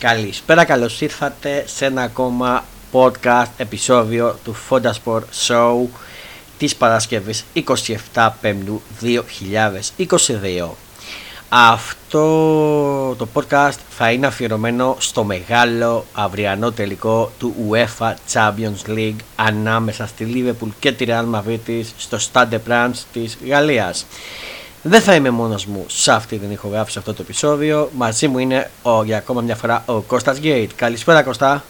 Καλησπέρα, καλώς ήρθατε σε ένα ακόμα podcast επεισόδιο του Fondasport Show της Παρασκευής 27 Πέμπτου 2022. Αυτό το podcast θα είναι αφιερωμένο στο μεγάλο αυριανό τελικό του UEFA Champions League ανάμεσα στη Liverpool και τη Real Madrid στο Stade de France της Γαλλίας. Δεν θα είμαι μόνος μου σε αυτή την ηχογράφηση, σε αυτό το επεισόδιο. Μαζί μου είναι για ακόμα μια φορά ο Κώστας Γκέιτ. Καλησπέρα, Κώστα.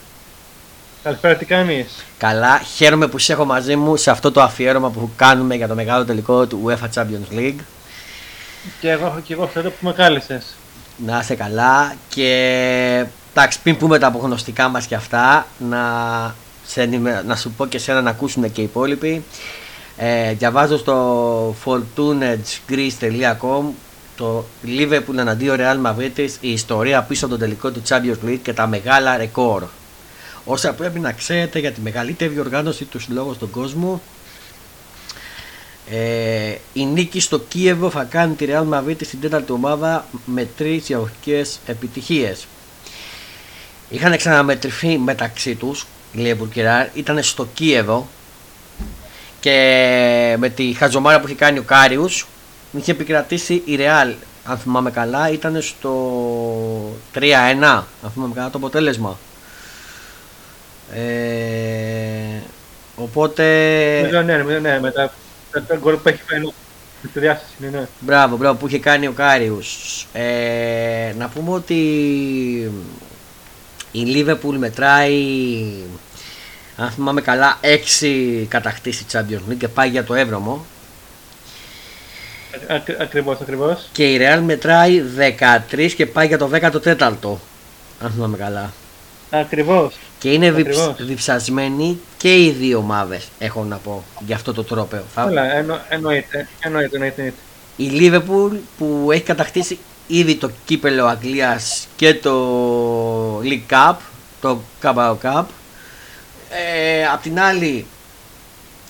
Καλησπέρα, τι κάνεις? Καλά, χαίρομαι που σε έχω μαζί μου σε αυτό το αφιέρωμα που κάνουμε για το μεγάλο τελικό του UEFA Champions League. Και εγώ χαίρομαι που με κάλεσες. Να είσαι καλά και πριν πούμε τα απογνωστικά μας και αυτά, να σου πω και σένα να ακούσουν και οι υπόλοιποι. Διαβάζω στο fortunegreece.com το Liverpool εναντίον Real Madrid, η ιστορία πίσω από τον τελικό του Champions League και τα μεγάλα ρεκόρ. Όσα πρέπει να ξέρετε για τη μεγαλύτερη οργάνωση του συλλόγου στον κόσμο. Η νίκη στο Κίεβο θα κάνει τη Real Madrid στην τέταρτη ομάδα με 3 διαδοχικές επιτυχίες. Είχαν ξαναμετρηθεί μεταξύ τους, Liverpool και Real, ήταν στο Κίεβο. Και με τη χαζομάρα που είχε κάνει ο Κάριους, είχε επικρατήσει η Real, αν θυμάμαι καλά, ήταν στο 3-1, αν θυμάμαι καλά το αποτέλεσμα. Οπότε... Ναι, μετά το γκολ που έχει φάει στη διάσταση, ναι. Μπράβο, που είχε κάνει ο Κάριους. Να πούμε ότι η Liverpool μετράει... Αν θυμάμαι καλά, 6 κατακτήσει Champions League και πάει για το 7ο. Ακριβώς. Και η Real μετράει 13 και πάει για το 14ο. Αν θυμάμαι καλά. Ακριβώς. Και είναι διψασμένοι και οι δύο ομάδες, έχω να πω, για αυτό το τρόπαιο. Όλα, εννοείται. Η Liverpool που έχει κατακτήσει ήδη το κύπελο Αγγλίας και το League Cup, το Carabao Cup. Απ' την άλλη,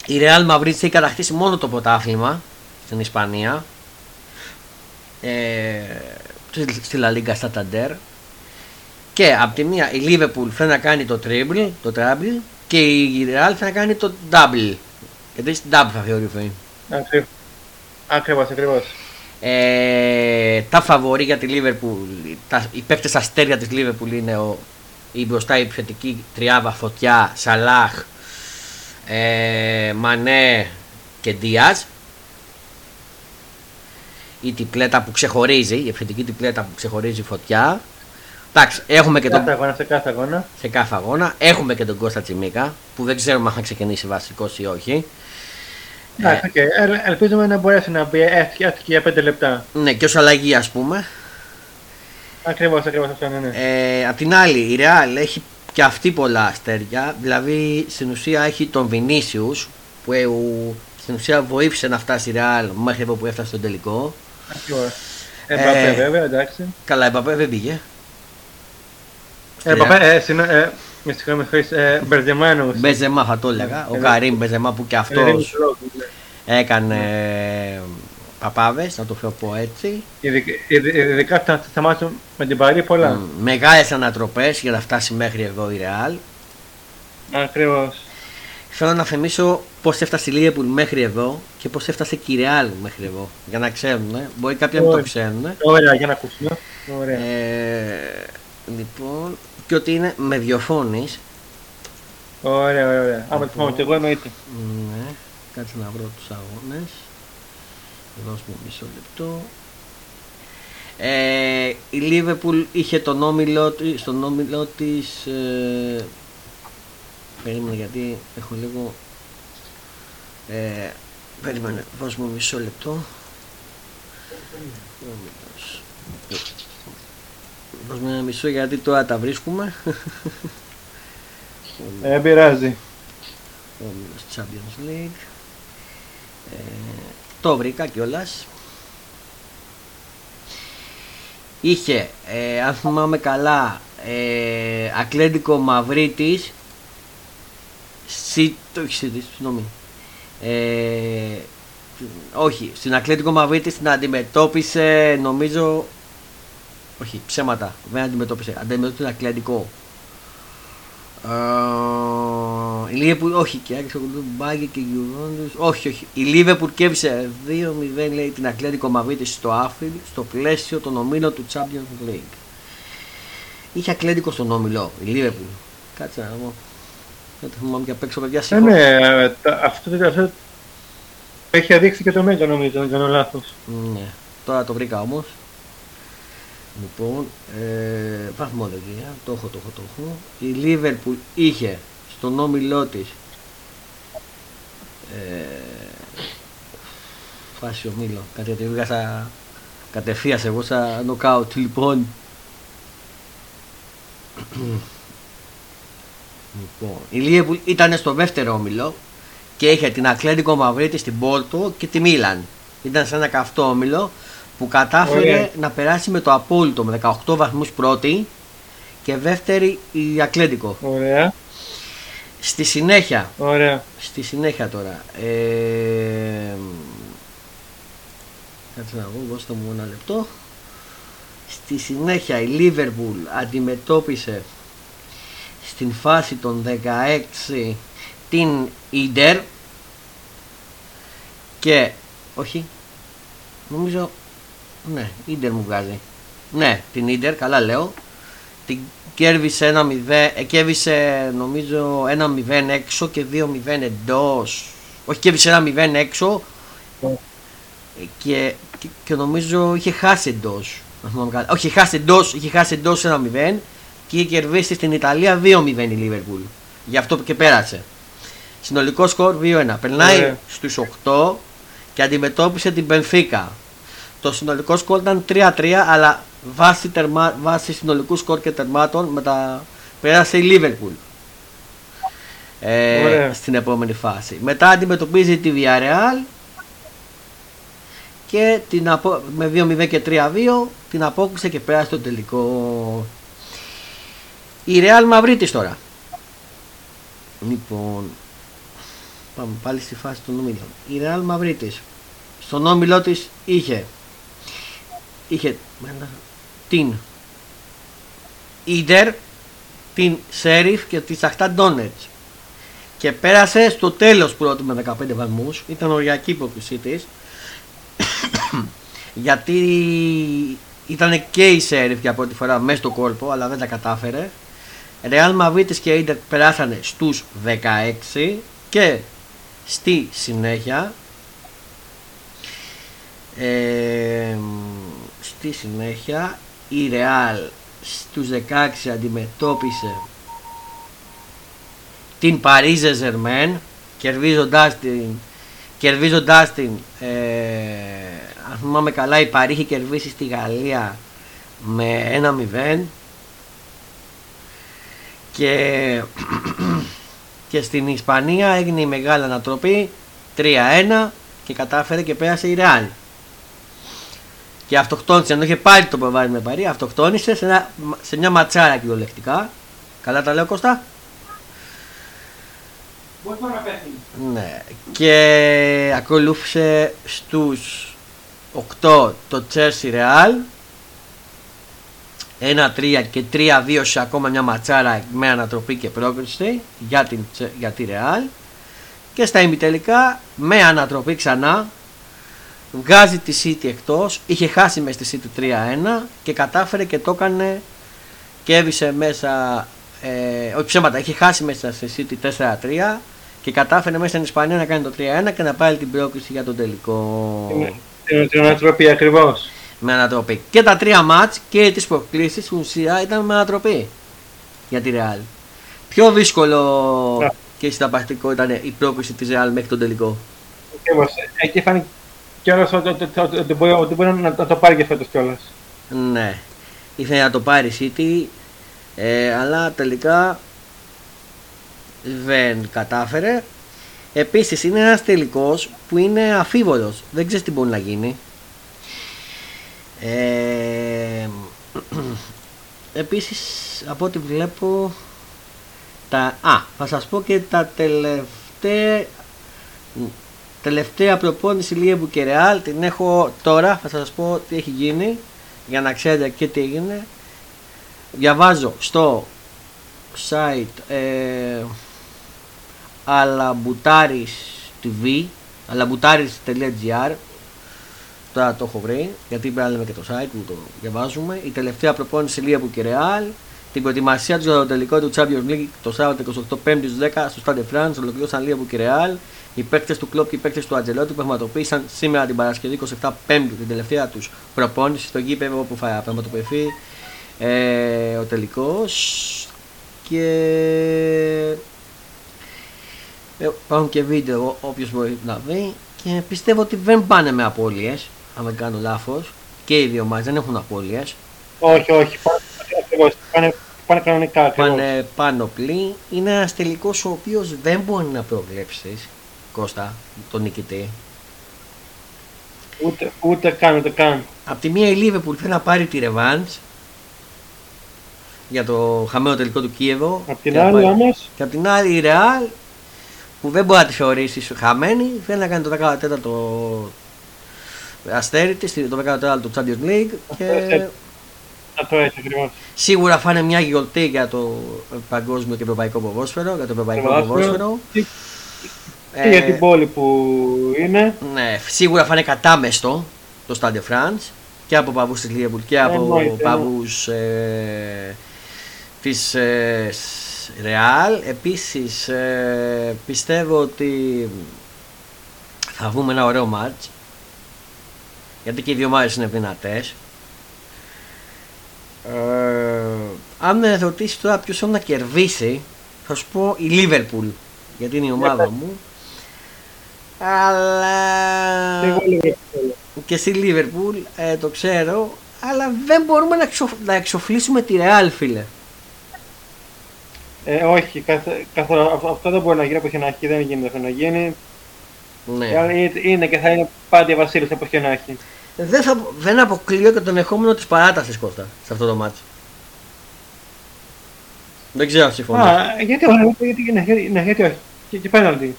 η Real Madrid έχει κατακτήσει μόνο το πρωτάθλημα στην Ισπανία, στη La Liga Santander, και απ' τη μία η Liverpool θέλει να κάνει το treble και η Real θέλει να κάνει το double, γιατί στην double θα θεωρηθεί. Ακριβώς. Τα φαβορί για τη Liverpool, οι παίκτες αστέρια της Liverpool είναι η μπροστά η επιθετική τριάβα Φωτιά, Σαλάχ, Μανέ και Ντία. Η τυπλέτα που ξεχωρίζει, η επιθετική τυπλέτα που ξεχωρίζει Φωτιά. Εντάξει, έχουμε και σε κάθε αγώνα. Έχουμε και τον Κώστα Τσιμίκα που δεν ξέρουμε αν θα ξεκινήσει βασικός ή όχι. Εντάξει, ελπίζουμε να μπορέσει να μπει έστω και για 5 λεπτά. Ναι, και ως αλλαγή, ας πούμε. Ακριβώς αυτό είναι. Απ' την άλλη, η Real έχει και αυτή πολλά αστέρια. Δηλαδή, στην ουσία έχει τον Βινίσιους που στην ουσία βοήθησε να φτάσει η Real μέχρι εδώ που έφτασε στον τελικό. Ακριβώς. Εμπαπέ, βέβαια, εντάξει. Καλά, Εμπαπέ δεν πήγε. Μπενζεμά θα το έλεγα. Ο Καρίμ Μπενζεμά που και αυτός έκανε... Παπάβες, να το πω έτσι. Ειδικά θα μάθουν με την Παρί πολλά. Μεγάλες ανατροπές για να φτάσει μέχρι εδώ η Real. Ακριβώς. Θέλω να θυμίσω πώς έφτασε η Liverpool μέχρι εδώ και πώς έφτασε και η Real μέχρι εδώ. Για να ξέρουν, μπορεί κάποιοι να μην το ξέρουν. Ωραία, για να ακούσουμε. Λοιπόν, και ότι είναι με δυο φόνης. Ωραία. Άμα θυμάμαι και εγώ εννοείται. Ναι, κάτσε να βρω τους αγώνες. Δώσ' μου μισό λεπτό. Η Liverpool είχε τον όμιλο της... περίμενε γιατί έχω λίγο... περίμενε, δώσ' μου μισό λεπτό. Δώσ' μου ένα μισό γιατί τώρα τα βρίσκουμε. Πειράζει. Όμιλος Champions League. Το βρήκα κιόλας. Είχε, αν θυμάμαι καλά, Ατλέτικο Μαδρίτη, στην Ατλέτικο Μαδρίτη την αντιμετώπισε νομίζω Όχι, ψέματα. Δεν αντιμετώπισε. Αντιμετώπισε ένα Ατλέτικο. Η Liverpool, όχι, και άρχισε ο Μπάγκερ και η Γιουβέντους. Όχι, όχι. Η Liverpool κέρδισε 2-0 λέει την Ατλέτικο Μαδρίτη στο Άφιλ στο πλαίσιο των ομίλων του Champions League. Είχε Ατλέτικο στον όμιλο η Liverpool. Κάτσε να δω. Δεν το θυμάμαι και απ' έξω, παιδιά. Συγγνώμη. Ναι, αυτό το έχει αδείξει και το Μέγκα, νομίζω, δεν κάνω λάθος. Ναι, τώρα το βρήκα όμως. Λοιπόν, βαθμολογία, το έχω. Η Λίβερπουλ είχε στον όμιλό της φάση ομίλο, κατευθείασε εγώ σαν νοκάουτ, λοιπόν. Η Λίβερπουλ ήταν στο δεύτερο όμιλο και είχε την Ατλέτικο Μαδρίτη στην Πόρτο και τη Μίλαν. Ήταν σαν ένα καυτό όμιλο που κατάφερε να περάσει με το απόλυτο, με 18 βαθμούς πρώτη και δεύτερη η Ατλέτικο. Ωραία. Στη συνέχεια, τώρα, κάτσε να βγω, δώστε μου ένα λεπτό. Στη συνέχεια η Λίβερπουλ αντιμετώπισε στην φάση των 16 την Ιντερ και, όχι, νομίζω, ναι, Ιντερ μου βγάζει, ναι, την Ιντερ, καλά λέω, την κέρδισε νομίζω 1-0 έξω και 2-0 εντός, όχι, κέρδισε 1-0 έξω και νομίζω είχε χάσει εντός, όχι, είχε χάσει εντός 1-0 και κερδίσει στην Ιταλία 2-0 η Λίβερπουλ, γι' αυτό και πέρασε. Συνολικό σκορ 2-1. Περνάει στους 8 και αντιμετώπισε την Μπενφίκα. Το συνολικό σκορ ήταν 3-3, αλλά βάσει συνολικού σκορ και τερμάτων μετά πέρασε η Λίβερπουλ στην επόμενη φάση. Μετά αντιμετωπίζει τη Villarreal και με 2-0 και 3-2 την απόκλεισε και πέρασε το τελικό. Η Real Μαδρίτης τώρα. Λοιπόν, πάμε πάλι στη φάση των ομίλων. Η Real Μαδρίτης στον όμιλό της είχε την Ιντερ, την Σεριφ και τη Σαχτάρ Ντόνετς και πέρασε στο τέλος πρώτη με 15 βαθμούς. Ήταν οριακή η πρόκρισή της γιατί ήταν και η Σεριφ για πρώτη φορά μέσα στο κόλπο, αλλά δεν τα κατάφερε. Real Madrid και Ιντερ περάσανε στους 16 και στη συνέχεια η Real στους 16 αντιμετώπισε την Παρί Σεν Ζερμέν κερδίζοντας την αν θυμάμαι καλά η Παρί είχε κερδίσει στη Γαλλία με 1-0 και στην Ισπανία έγινε η μεγάλη ανατροπή 3-1 και κατάφερε και πέρασε η Real και αυτοκτόνησε, ενώ είχε πάρει το προβάδισμα με Παρί, αυτοκτόνησε σε μια ματσάρα κυριολεκτικά. Καλά τα λέω, Κώστα? Μπορεί να πέφτει. Ναι, και ακολούθησε στους 8 το Chelsea Real 1-3 και 3-2 σε ακόμα μια ματσάρα με ανατροπή και πρόκριση για τη Real και στα ημιτελικά με ανατροπή ξανά βγάζει τη City εκτός, είχε χάσει μες στη City 3-1 και κατάφερε και το έκανε, κέρδισε μέσα, όχι ψέματα, είχε χάσει μέσα στη City 4-3 και κατάφερε μέσα στην Ισπανία να κάνει το 3-1 και να πάρει την πρόκριση για τον τελικό. Την ανατροπή ακριβώς. Με ανατροπή. Και τα τρία μάτς και τις προκλήσεις στην ουσία ήταν με ανατροπή για τη Real. Πιο δύσκολο και συνταπαστικό ήταν η πρόκληση της Real μέχρι τον τελικό. Εκεί φάνηκε κιόλας ότι μπορεί να το πάρει και φέτος κιόλας. Ναι, ήθελε να το πάρει η City, αλλά τελικά δεν κατάφερε. Επίσης είναι ένας τελικός που είναι αφίβολος, δεν ξέρεις τι μπορεί να γίνει. Επίσης από ό,τι βλέπω θα σας πω και τα τελευταία προπόνηση Liverpool και Real, την έχω τώρα, θα σας πω τι έχει γίνει για να ξέρετε και τι έγινε. Διαβάζω στο site Αλαμπουτάρις TV, αλαμπουτάρις.gr, τώρα το έχω βρει γιατί πρέπει να λέμε και το site που το διαβάζουμε. Η τελευταία προπόνηση Λίβερπουλ και Ρεάλ, την προετοιμασία του για το τελικό του Champions League το Σάββατο 28 Μαΐου 10 στο Stade de France, ολοκλήρωσαν Λίβερπουλ και Ρεάλ. Οι παίκτες του Κλοπ και οι παίκτες του Αντσελότι πραγματοποίησαν σήμερα την Παρασκευή 27 Πέμπτου την τελευταία τους προπόνηση στο γήπεδο όπου θα πραγματοποιηθεί ο τελικός. Και υπάρχουν και βίντεο όποιος μπορεί να δει, και πιστεύω ότι δεν πάνε με απώλειες, αν δεν κάνω λάθος, και οι δύο μας δεν έχουν απώλειες. Όχι, όχι, πάνε κανονικά. Πάνε πανοπλή. Είναι ένας τελικός ο οποίος δεν μπορεί να προβλέψεις, Κώστα, τον νικητή. Ούτε καν. Απ' τη μία η Λίβερπουλ θέλει να πάρει τη ρεβάνς για το χαμένο τελικό του Κίεβο. Απ' την άλλη όμως. Και απ' την άλλη η Ρεάλ, που δεν μπορεί να τη θεωρήσει χαμένη, θέλει να κάνει το 14ο αστέρι της, το 14ο του Champions League. Και... σίγουρα θα είναι μια γιορτή για το παγκόσμιο και ευρωπαϊκό ποδόσφαιρο, για το ευρωπαϊκό ποδόσφαιρο. Και για την πόλη που είναι. Ναι, σίγουρα θα είναι κατάμεστο το Stade de France και από παβούς της Λίβερπουλ και από παβούς της Ρεάλ. Επίσης πιστεύω ότι θα βγούμε ένα ωραίο μάτς, γιατί και οι δύο ομάδες είναι δυνατές. Αν με ρωτήσει τώρα ποιος θέλει να κερδίσει, θα σου πω η Λίβερπουλ, γιατί είναι η ομάδα μου. Αλλά και στη Λίβερπουλ το ξέρω, αλλά δεν μπορούμε να εξοφλήσουμε τη Ρεάλ, φίλε. Όχι, αυτό δεν μπορεί να γίνει από την αρχή, δεν γίνεται αυτό να γίνει. Ναι. Είναι και θα είναι πάντα η βασίλισσα από την αρχή. Δεν αποκλείω και τον εχόμενο της παράτασης, Κώστα, σε αυτό το μάτσο. Δεν ξέρω αν συμφωνώ. Γιατί όχι, και πέναλτι.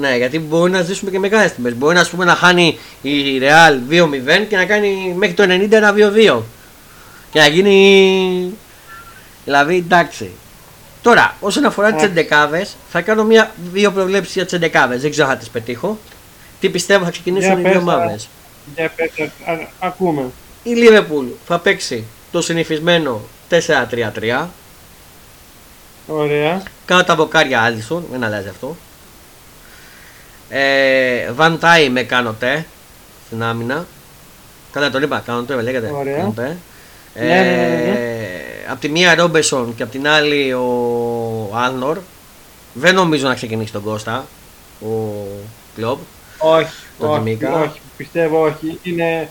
Ναι, γιατί μπορεί να ζήσουμε και μεγάλες τιμές. Μπορεί να χάνει η Ρεάλ 2-0 και να κάνει μέχρι το 90 ένα 2-2. Και να γίνει... δηλαδή, εντάξει. Τώρα, όσον αφορά τις εντεκάδες, θα κάνω δύο προβλέψεις για τις εντεκάδες. Δεν ξέρω αν θα τις πετύχω. Τι πιστεύω θα ξεκινήσουν οι δύο ομάδες. Ακούμε. Η Liverpool θα παίξει το συνηθισμένο 4-3-3. Ωραία. Κάτω τα μποκάρια Άλισον, δεν αλλάζει αυτό. Βαντάι με Κάνωτε στην άμυνα. Κατά τον είπα, Κάνωτε λέγεται. Ωραία. Απ' τη μία Ρόμπεσον και απ' την άλλη ο Άλνορ. Δεν νομίζω να ξεκινήσει τον Κώστα ο Κλοπ. Όχι, πιστεύω όχι. Είναι,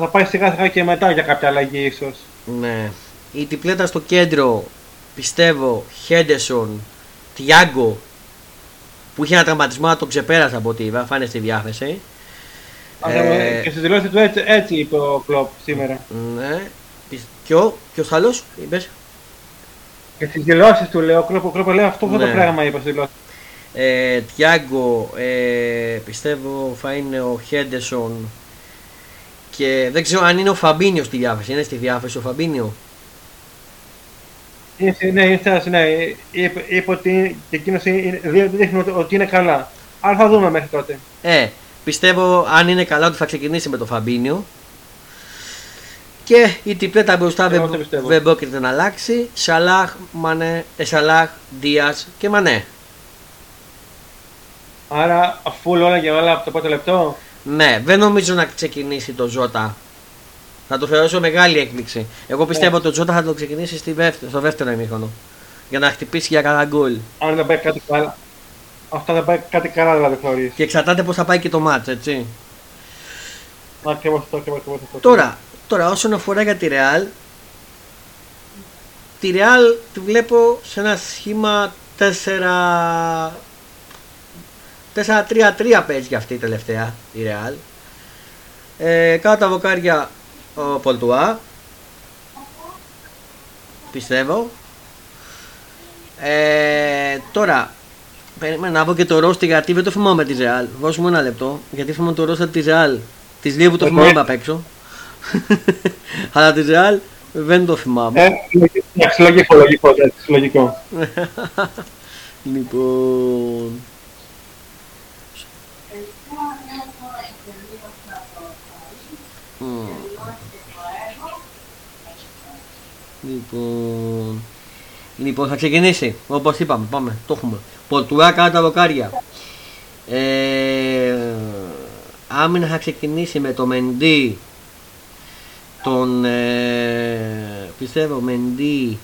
θα πάει σιγά και μετά για κάποια αλλαγή ίσως. Ναι. Η τυπλέτα στο κέντρο πιστεύω Χέντερσον, Τιάγκο, που είχε ένα τραυματισμό, το ξεπέρασε από ό,τι είδα, φάνε στη διάθεση. Και στις δηλώσεις του έτσι είπε ο Κλοπ σήμερα. Ναι. Ποιος άλλος είπες? Και στις δηλώσεις του λέει ο Κλοπ λέει αυτό το πράγμα είπα στις δηλώσεις. Τιάγκο, πιστεύω θα είναι ο Χέντερσον και δεν ξέρω αν είναι ο Φαμπίνιο στη διάθεση. Είναι στη διάθεση ο Φαμπίνιο? Ναι, είπε ότι και εκείνος δείχνει ότι είναι καλά. Άρα θα δούμε μέχρι τότε. Πιστεύω αν είναι καλά ότι θα ξεκινήσει με το Φαμπίνιο. Και η τυπλέτα μπροστά δεν πρόκειται να αλλάξει. Σαλάχ, Ντία και Μανέ. Άρα φουλ όλα για όλα από το πρώτο λεπτό. Ναι, δεν νομίζω να ξεκινήσει το Ζώτα. Θα το θεωρήσω μεγάλη έκπληξη. Εγώ πιστεύω ότι το Ζώτα θα το ξεκινήσει στο δεύτερο ημίχρονο. Για να χτυπήσει για κανένα γκολ. Αν δεν πάει κάτι καλά. Αυτό δεν πάει κάτι καλά, δηλαδή θεωρείς. Και εξαρτάται πώς θα πάει και το μάτς, έτσι. Ακριβώς αυτό. Τώρα, όσον αφορά για τη Ρεάλ. Τη Ρεάλ τη βλέπω σε ένα σχήμα 4-3-3 παίζει αυτή η τελευταία η Ρεάλ. Κάτω τα βοκάρια ο Πολτουά, πιστεύω. Τώρα περίμενα να βγω και το ρόστερ, γιατί δεν το θυμάμαι τη Ρεάλ. Δώσ' μου ένα λεπτό, γιατί θυμάμαι το ρόστερ τη Ρεάλ. Της Λίβου το θυμάμαι απ' έξω. Αλλά τη Real δεν το θυμάμαι. Συλλογικό, λογικό. Λοιπόν... Λοιπόν, θα ξεκινήσει, όπως είπαμε, πάμε, το έχουμε. Πορτουρά κάτω τα δοκάρια. Άμυνα θα ξεκινήσει με το Μεντή, τον πιστεύω Μεντή,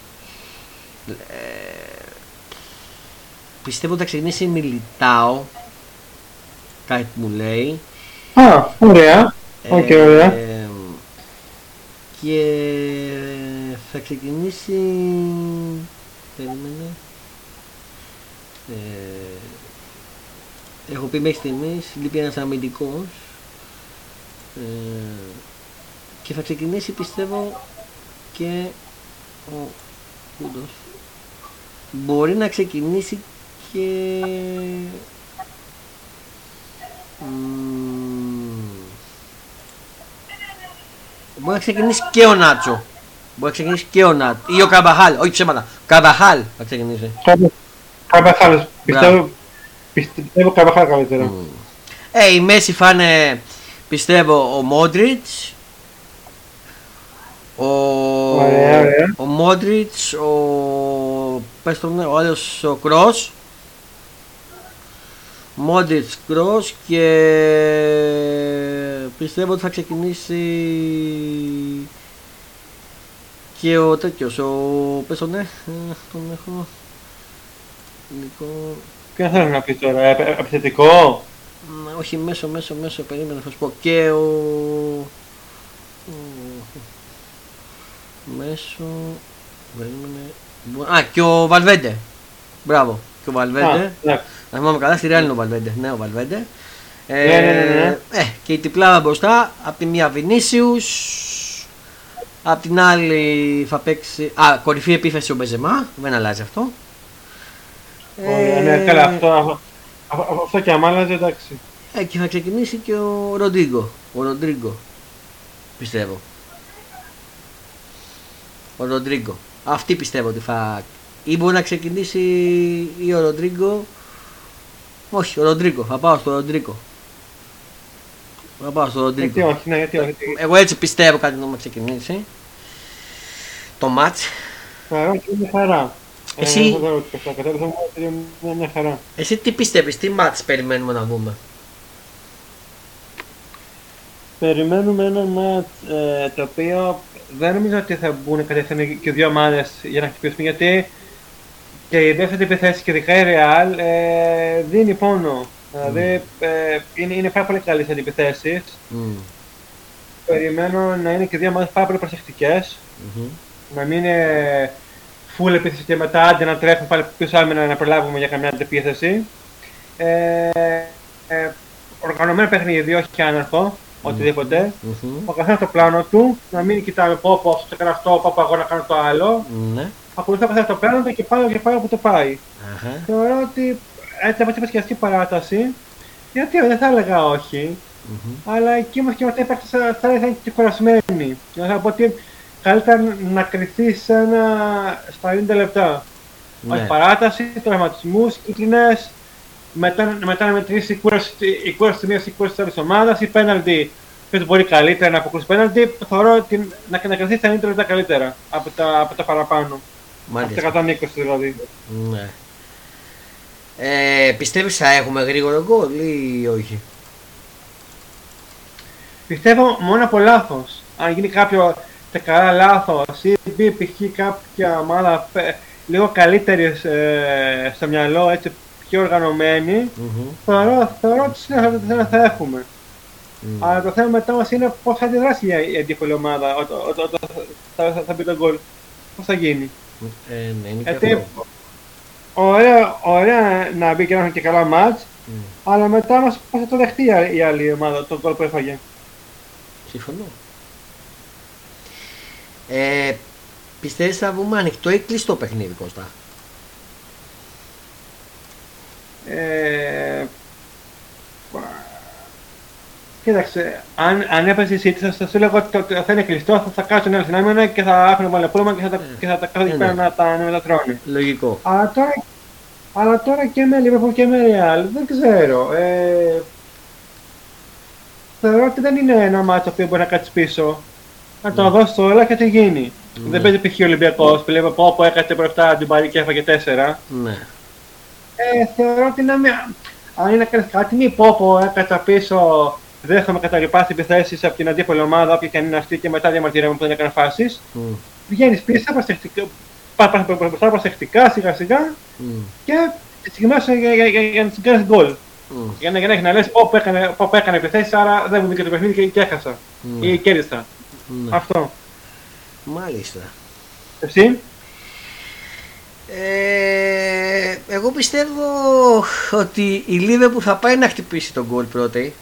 πιστεύω ότι θα ξεκινήσει Μιλιτάο, κάτι μου λέει. Α, ωραία, ωραία. Και θα ξεκινήσει, περίμενε, έχω πει μέχρι στιγμής, λείπει ένας αμυντικός, και θα ξεκινήσει πιστεύω και ο Κούντος, μπορεί να ξεκινήσει και μπορεί να ξεκινήσει και ο Νάτσο. Μπορεί να ξεκινήσει και ο Νάτ ή ο Καμπαχάλ, όχι ψέματα. Καμπαχάλ θα ξεκινήσει. Καμπαχάλ, πιστεύω Καμπαχάλ καλύτερα. Η μέση θα είναι, πιστεύω, ο Μόντριτς. Ο Μόντριτς, πες το νέο, ο άλλος ο Κρός. Μόντριτς, Κρός και πιστεύω ότι θα ξεκινήσει και ο τέτοιος, πες τον, τον έχω... Ποιο θέλω να πεις τώρα, επιθετικό? Όχι, μέσο, περίμενα θα σου πω, και ο... Μέσο... περίμενε... Α, και ο Βαλβέντε, μπράβο, και ο Βαλβέντε, να θυμάμαι καλά, στη Ρεάλ είναι ο Βαλβέντε, ναι ο Βαλβέντε. Και η τυπλάδα μπροστά, απ' τη μία Βινίσιους, απ' την άλλη θα παίξει... Α, κορυφή επίθεση ο Μπενζεμά, δεν αλλάζει αυτό. Ναι, καλά, αυτό και αν άλλαζε, εντάξει. Και θα ξεκινήσει και ο Ροντρίγκο, πιστεύω. Αυτή πιστεύω ότι θα... Ή μπορεί να ξεκινήσει ή ο Ροντρίγκο... Όχι, ο Ροντρίγκο, θα πάω στο Ροντρίγκο. Γιατί όχι. Εγώ έτσι πιστεύω κάτι να με ξεκινήσει το μάτς. Είναι χαρά. Εσύ... Εσύ τι πιστεύεις, τι μάτς περιμένουμε να δούμε? Περιμένουμε ένα μάτς το οποίο δεν νομίζω ότι θα μπουν κατευθείαν και δύο ομάδες για να χτυπήσουμε, γιατί και η δεύτερη επιθέση και ειδικά η Real δίνει πόνο. Δηλαδή είναι πάρα πολύ καλές αντιπιθέσεις. Περιμένω να είναι και δύο ομάδες πάρα πολύ προσεκτικές. Να μην είναι full επίθεση και μετά άντε να τρέχουμε πάλι πίσω άμυνα να προλάβουμε για καμιά αντιπίθεση. Οργανωμένο παιχνίδι, όχι και άναρχο, οτιδήποτε. Ο καθένας το πλάνο του, να μην κοιτάμε πω το έκανα αυτό, πω εγώ να κάνω το άλλο. Ακολουθώ ο καθένας το πλάνο του και πάει όπου το πάει. Θεωρώ ότι έτσι από την πασχιαστική παράταση, γιατί δεν θα έλεγα όχι, αλλά εκεί όμως και μετά υπάρχει θα είναι και κουρασμένοι. Θα πω ότι καλύτερα να κρυφθεί στα 90 λεπτά. Όχι παράταση, τραυματισμούς, κύκλινες, μετά να μετρήσει η κούραση της μίας ή η κούραση της άλλης ομάδας ή πέναλτι. Ποιος μπορεί καλύτερα να αποκούσει πέναλτι, θεωρώ ότι να κρυφθεί στα 90 λεπτά καλύτερα από τα παραπάνω. Από τα 120 δηλαδή. Πιστεύεις θα έχουμε γρήγορο γκολ ή όχι? Πιστεύω μόνο από λάθος. Αν γίνει κάποιο τεκαρά λάθος ή μπει π.χ. κάποια ομάδα λίγο καλύτερη στο μυαλό, έτσι πιο οργανωμένη, θεωρώ ότι θα έχουμε. Αλλά το θέμα μετά μας είναι πώς θα αντιδράσει η αντίπολη ομάδα όταν θα μπει το γκολ. Πώς θα γίνει. Ωραία να μπει και να έχουν και καλά μάτς, αλλά μετά μας πώς θα το δεχτεί η άλλη ομάδα, τον γκολ που έφαγε. Συμφωνώ. Πιστεύεις θα βγούμε ανοιχτό ή κλειστό παιχνίδι, Κώστα? Κοίταξε, αν έπαιζε η City, θα σου λέγω ότι θα είναι κλειστό, θα κάτσουν άλλοι συνάμυνα και θα άφηνε βαλεπούλμα και θα τα κάτσουν πέρα να τα μετατρώνει. Λογικό. Αλλά τώρα και με Liverpool και με Real, δεν ξέρω. Θεωρώ ότι δεν είναι ένα μάτσο που μπορεί να κάτσει πίσω. Να το δώσει όλα και θα γίνει. Δεν παίζει π.χ. ο Ολυμπιακός που λέει πω πω έκατσε μπροστά την Παρί και έφαγε 4. Ναι. Θεωρώ ότι είναι μια... Αν είναι να κάνεις κάτι, μη πω πω έκατσα πίσω, δέχομαι καταρρυπάς επιθέσεις από την αντίπολη ομάδα, όποια και αν είναι αυτή, και μετά διαμαρτυρέμαι που δεν έκανε φάσεις. Βγαίνεις πίσω, προσεκτικά, σιγά σιγά και συγκεκριμάσαι για να συγκάνεις γκολ. Για να έχεις να λες πω έκανε επιθέσεις, άρα δεν μου δίνει το παιχνίδι και έχασα ή κέρδισα. Αυτό. Μάλιστα. Εσύ. Εγώ πιστεύω ότι η Liverpool θα πάει να χτυπήσει τον γκολ πρώτη.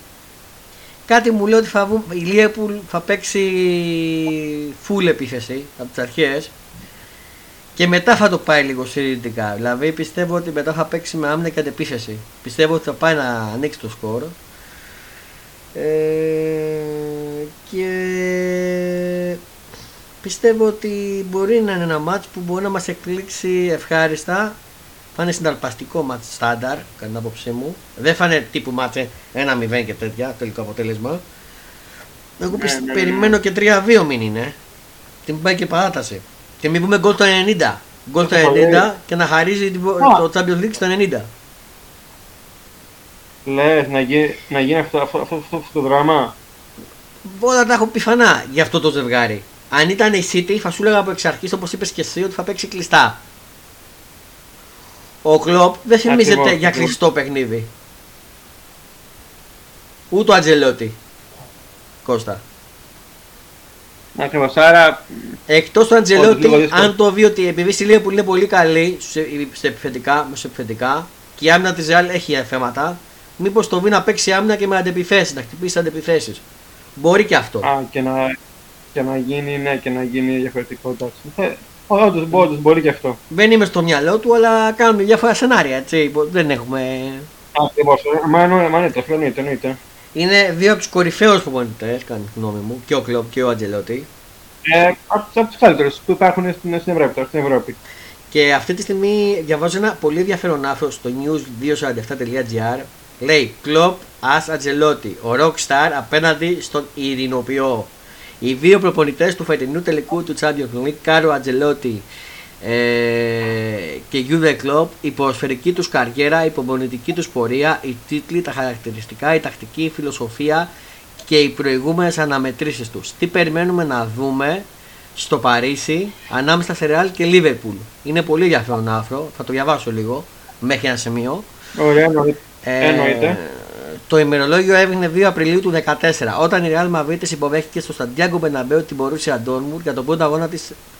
Κάτι μου λέει ότι η Liverpool θα παίξει full επίθεση από τις αρχές και μετά θα το πάει λίγο συντηρητικά. Δηλαδή πιστεύω ότι μετά θα παίξει με άμυνα και αντεπίθεση. Πιστεύω ότι θα πάει να ανοίξει το σκορ. Και πιστεύω ότι μπορεί να είναι ένα μάτς που μπορεί να μας εκπλήξει ευχάριστα. Θα είναι συναρπαστικό μάτς στάνταρ, κατά την άποψή μου. Δεν θα είναι τύπου μάτς 1-0 και τέτοια, τελικό αποτέλεσμα. Εγώ περιμένω και 3-2 μην είναι. Την πάει και παράταση. Και μην πούμε γκολ το 90. Γκολ το 90 και να χαρίζει το Champions League στο 90. Λες να γίνει αυτό το δράμα. Όλα τα έχω πιθανά για αυτό το ζευγάρι. Αν ήταν η City θα σου έλεγα από εξ αρχής, όπως είπες και εσύ, ότι θα παίξει κλειστά. Ο Κλοπ δεν θυμίζεται για κλειστό παιχνίδι. Ούτε ο Αντσελότι, Κώστα. Ακριβώς, άρα... Εκτός του Αντσελότι, αν το δει ότι επειδή η Liverpool είναι πολύ καλή σε επιθετικά και η άμυνα της Real έχει θέματα, μήπως το δει να παίξει άμυνα και με αντεπιθέσεις, να χτυπήσει αντεπιθέσεις. Μπορεί και αυτό. Και να γίνει διαφορετικό, εντάξει. Όντως, μπορεί και αυτό. Δεν είμαι στο μυαλό του, αλλά κάνουμε διάφορα σενάρια, έτσι. Δεν έχουμε... Ακριβώς, εννοείται. Είναι δύο από τους κορυφαίους προπονητές, κατά τη γνώμη μου, και ο Κλοπ και ο Αντσελότι. Από τους καλύτερους που υπάρχουν στην Ευρώπη. Και αυτή τη στιγμή διαβάζω ένα πολύ ενδιαφέρον άρθρο στο news247.gr. Λέει Κλοπ as Αντσελότι, ο rockstar απέναντι στον ειρηνοποιό. Οι δύο προπονητές του φετινού τελικού του Champions League, Κάρλο Αντσελότι και Γιούργε Κλοπ, η ποδοσφαιρική τους καριέρα, η προπονητική τους πορεία, οι τίτλοι, τα χαρακτηριστικά, η τακτική, η φιλοσοφία και οι προηγούμενες αναμετρήσεις τους. Τι περιμένουμε να δούμε στο Παρίσι ανάμεσα σε Ρεάλ και Λίβερπουλ. Είναι πολύ ενδιαφέρον άρθρο, θα το διαβάσω λίγο μέχρι ένα σημείο. Ωραία, εννοείται. Το ημερολόγιο έβγαινε 2 Απριλίου του 2014, όταν η Real Madrid υποδέχτηκε στο Stade de France την Borussia Dortmund για τον πρώτο αγώνα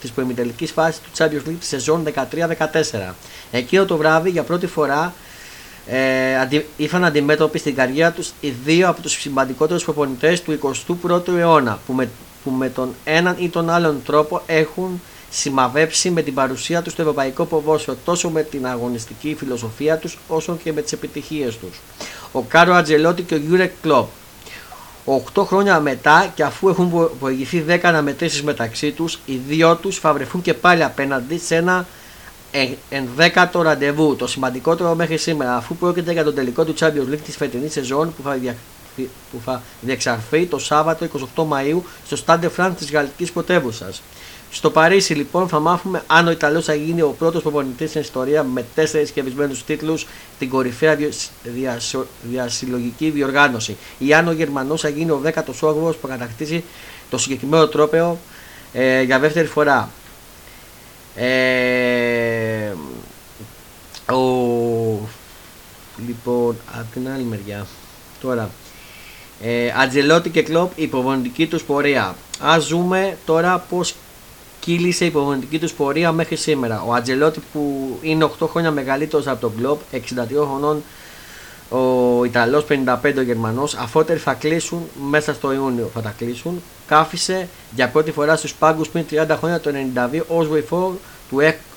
της προημιτελικής φάσης του Champions League της σεζόν 13-14. Εκείνο το βράδυ για πρώτη φορά ήρθαν αντιμέτωποι στην καριέρα τους οι δύο από τους σημαντικότερους προπονητές του 21ου αιώνα, που με τον έναν ή τον άλλον τρόπο έχουν σημαδέψει με την παρουσία τους στο ευρωπαϊκό ποδόσφαιρο, τόσο με την αγωνιστική φιλοσοφία τους όσο και με τις επιτυχίες τους. Ο Κάρλο Αντσελότι και ο Γιούργε Κλοπ. 8 χρόνια μετά, και αφού έχουν προηγηθεί 10 αναμετρήσεις μεταξύ τους, οι δύο τους θα βρεθούν και πάλι απέναντι σε ένα 11ο ραντεβού, το σημαντικότερο μέχρι σήμερα, αφού πρόκειται για τον τελικό του Champions League της φετινής σεζόν που θα διεξαρθεί το Σάββατο 28 Μαΐου στο Stade de France της γαλλικής πρωτεύουσας. Στο Παρίσι λοιπόν θα μάθουμε αν ο Ιταλός θα γίνει ο πρώτος προπονητής στην ιστορία με 4 κερδισμένους τίτλους στην κορυφαία διασυλλογική διοργάνωση, ή αν ο Γερμανός θα γίνει ο 18ος που κατακτήσει το συγκεκριμένο τρόπαιο για δεύτερη φορά. Λοιπόν, από την άλλη μεριά τώρα, Αντσελότι και Κλοπ, η προπονητική τους πορεία. Ας δούμε τώρα πως κύλησε η προπονητική τους πορεία μέχρι σήμερα. Ο Αντσελότι, που είναι 8 χρόνια μεγαλύτερος από τον Κλοπ, 62 χρονών ο Ιταλός, 55 ο Γερμανός, αφότεροι θα κλείσουν μέσα στο Ιούνιο. Θα τα κλείσουν. Κάφησε για πρώτη φορά στους πάγκους πριν 30 χρόνια, το 92, ως βοηθό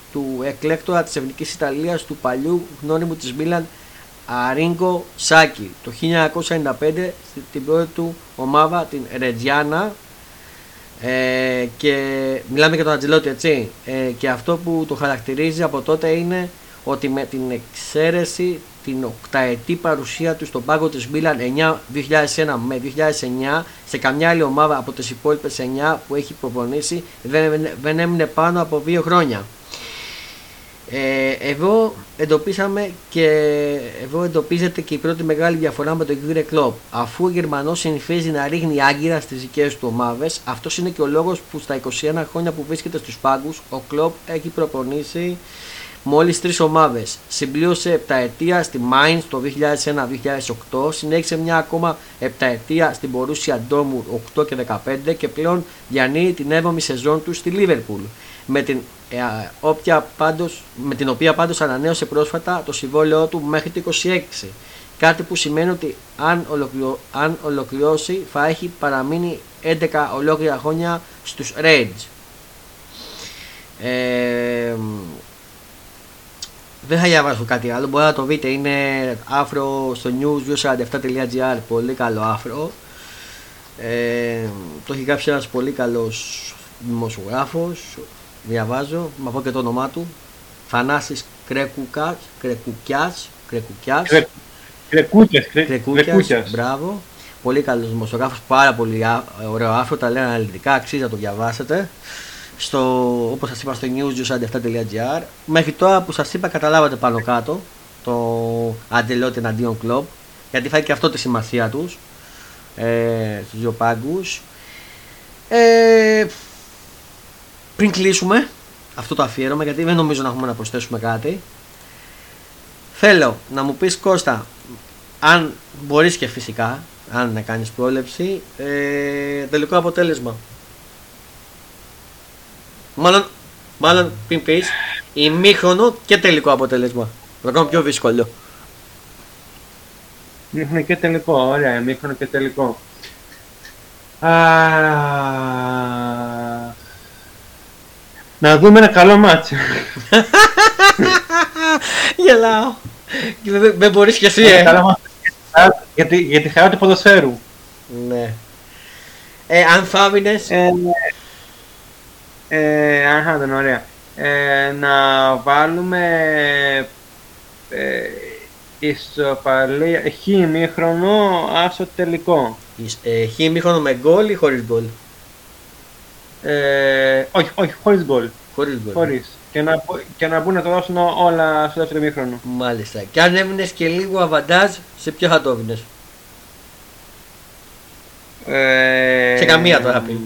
του εκλέκτορα της Εθνικής Ιταλίας του παλιού γνώριμου της Μίλαν Αρίγκο Σάκη. Το 1995 στην πρώτη του ομάδα, την Ρετζιάνα, και μιλάμε για τον Αντσελότι, έτσι. Και αυτό που το χαρακτηρίζει από τότε είναι ότι με την εξαίρεση την οκταετή παρουσία του στον πάγκο της Μίλαν 2001 με 2009, σε καμιά άλλη ομάδα από τις υπόλοιπες 9 που έχει προπονήσει δεν έμεινε πάνω από 2 χρόνια. Εδώ εντοπίζεται και η πρώτη μεγάλη διαφορά με τον Γιούργε Κλοπ. Αφού ο Γερμανός συνηθίζει να ρίχνει άγκυρα στις δικές του ομάδες, αυτός είναι και ο λόγος που στα 21 χρόνια που βρίσκεται στους πάγκους, ο Κλοπ έχει προπονήσει μόλις 3 ομάδες. Συμπλήρωσε επταετία στη Mainz το 2001-2008, συνέχισε μια ακόμα επταετία στην Borussia Dortmund 8 και 15 και πλέον διανύει την 7η σεζόν του στη Liverpool, με την οποία πάντως ανανέωσε πρόσφατα το συμβόλαιό του μέχρι το 26, κάτι που σημαίνει ότι αν ολοκληρώσει θα έχει παραμείνει 11 ολόκληρα χρόνια στους Reds. Δεν θα διαβάσω κάτι άλλο, μπορεί να το δείτε, είναι άφρο στο news247.gr, πολύ καλό άφρο, το έχει γράψει ένας πολύ καλός δημοσιογράφος, διαβάζω, να πω και το όνομά του, Φανάσης Κρεκούκιας, μπράβο, πολύ καλός δημοσιογράφος, πάρα πολύ ωραίο άφρο, τα λένε αναλυτικά, αξίζει να το διαβάσετε. Όπως σας είπα στο news247.gr. Μέχρι τώρα που σας είπα καταλάβατε πάνω κάτω το Αντσελότι εναντίον Κλοπ, γιατί φάει και αυτό τη σημασία τους στους δύο πάγκους. Πριν κλείσουμε αυτό το αφιέρωμα, γιατί δεν νομίζω να έχουμε να προσθέσουμε κάτι, θέλω να μου πεις, Κώστα, αν μπορείς και φυσικά αν να κάνεις πρόληψη, τελικό αποτέλεσμα. Μάλλον πριν πεις ημίχρονο και τελικό αποτέλεσμα. Να κάνω πιο δύσκολο. Ημίχρονο και τελικό, ωραία, ημίχρονο και τελικό. Να δούμε ένα καλό μάτσο. Γελάω. Δεν μπορείς κι εσύ, για τη χαρά του ποδοσφαίρου. Ναι. Αν φάβινες... Αχ, ωραία. Να βάλουμε ισοπαλία, ημίχρονο, άσο τελικό. Ημίχρονο με γκολ ή χωρίς γκολ? Όχι, χωρίς γκολ. Χωρίς. Και να μπουν να το δώσουν όλα στο δεύτερο ημίχρονο. Μάλιστα. Και αν έμεινες και λίγο αβαντάζ, σε ποιο θα το έμεινες? Σε καμία τώρα πριν.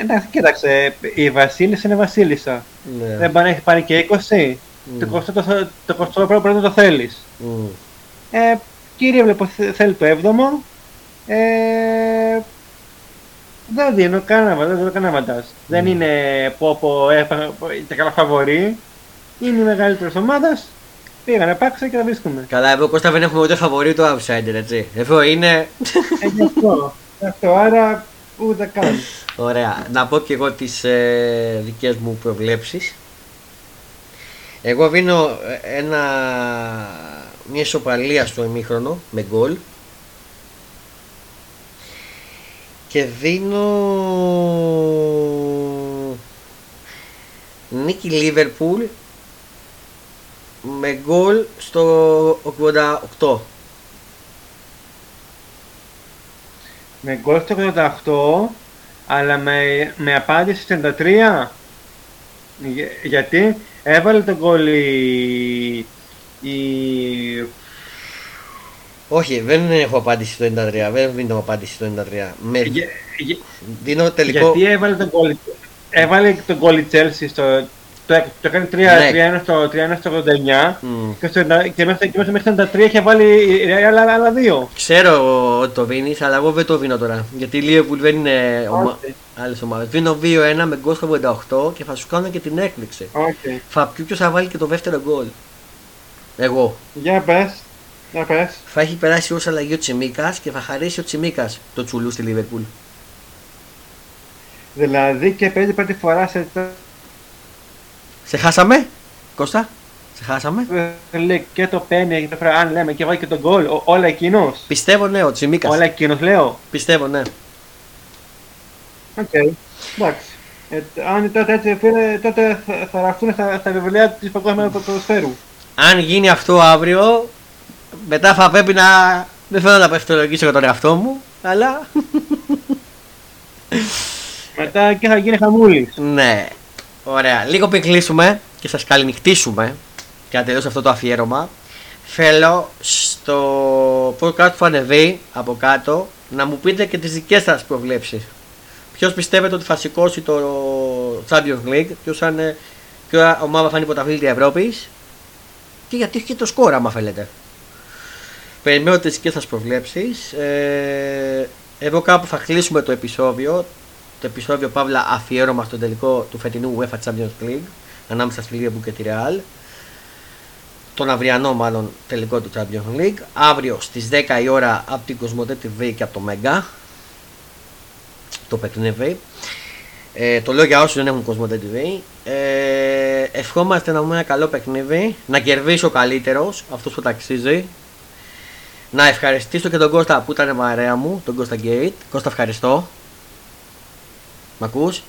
Εντάξει, κοίταξε, η βασίλισσα είναι βασίλισσα. Δεν πάνε, έχει πάρει και 20. Το 21ο πρέπει να το θέλεις. Κύριε, βλέπω θέλει το 7ο. Δεν δίνω κανένα βαντάζ. Δεν είναι πόπο, τα καλά φαβορί. Είναι η μεγαλύτερη ομάδα. Πήγανε, πάξε και τα βρίσκουμε. Καλά, εδώ Κώστα δεν έχουμε ούτε φαβορί το outsider, έτσι. Εδώ είναι. Αυτό, άρα ούτε καν. Ωραία. Να πω και εγώ τις δικές μου προβλέψεις. Εγώ δίνω μια ισοπαλία στο ημίχρονο με γκολ. Και δίνω νίκη Λίβερπουλ με γκολ στο 88. Με γκολ στο 88, αλλά με απάντηση 63. Γιατί έβαλε τον γκολ Όχι, δεν έχω απάντηση στο 93. Δεν δίνω απάντηση στο 93. Δίνω τελικό. Γιατί έβαλε τον γκολ? Έβαλε τον γκολ η Chelsea στο... Το έκανε 3-1 στο 89 και μέχρι το 93 είχε βάλει άλλα 2. Ξέρω ότι το δίνεις, αλλά εγώ δεν το δίνω τώρα. Γιατί η Liverpool δεν είναι άλλες ομάδες. Δίνω 2-1 με γκολ στο 88 και θα σου κάνω και την έκπληξη. Ποιος θα βάλει και το δεύτερο γκολ? Εγώ. Για πες. Θα έχει περάσει ως αλλαγή ο Τσιμίκας και θα χαρίσει ο Τσιμίκας το τσουλού στη Liverpool. Δηλαδή και 5-5 φορά σε... Σε χάσαμε. Κώστα, σε χάσαμε. Λέει και το πένε, αν λέμε και βάλει και τον γκολ, όλα εκείνο. Πιστεύω ναι, ο Τσιμίκας. Όλα εκείνο λέω. Πιστεύω ναι. Οκ, okay. Εντάξει. Αν τότε έτσι πήρε, τότε θα γραφτούν στα βιβλία της παγκόσμιας ποδοσφαίρου. Αν γίνει αυτό αύριο, μετά θα πρέπει να... Δεν θέλω να πευτολογήσω για τον εαυτό μου, αλλά... Μετά και θα γίνει χαμούλης. Ναι. Ωραία. Λίγο πριν κλείσουμε και σας καληνυχτήσουμε για να τελειώσω αυτό το αφιέρωμα, θέλω στο podcast που ανεβεί από κάτω να μου πείτε και τις δικές σας προβλέψεις. Ποιος πιστεύετε ότι θα σηκώσει το Champions League, ποια ομάδα θα είναι πρωταθλήτρια Ευρώπης και γιατί έχει και το σκορ, άμα θέλετε. Περιμένω τις δικές σας προβλέψεις. Εδώ κάπου θα κλείσουμε το επεισόδιο. Το επεισόδιο παύλα αφιέρωμα στο τελικό του φετινού UEFA Champions League ανάμεσα στη Liverpool και τη Real. Τον αυριανό μάλλον τελικό του Champions League. Αύριο στις 10 η ώρα από την Κοσμοτέ TV και από το Mega. Το παιχνίδι. Το λέω για όσους δεν έχουν Κοσμοτέ TV. Ευχόμαστε να δούμε ένα καλό παιχνίδι. Να κερδίσει ο καλύτερος, αυτός που ταξίζει. Να ευχαριστήσω και τον Κώστα που ήταν μαρέα μου, τον Κώστα Γκέιτ. Κώστα, ευχαριστώ. Μ' ακούς?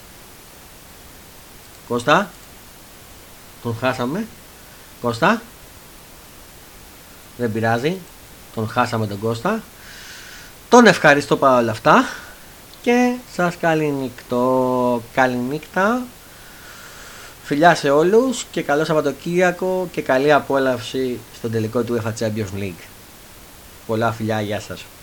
Κώστα. Τον χάσαμε. Κώστα. Δεν πειράζει. Τον χάσαμε τον Κώστα. Τον ευχαριστώ παρόλα αυτά. Και σας καληνύχτω. Καληνύχτα. Φιλιά σε όλους και καλό Σαββατοκύριακο και καλή απόλαυση στον τελικό του UEFA Champions League. Πολλά φιλιά, γεια σας.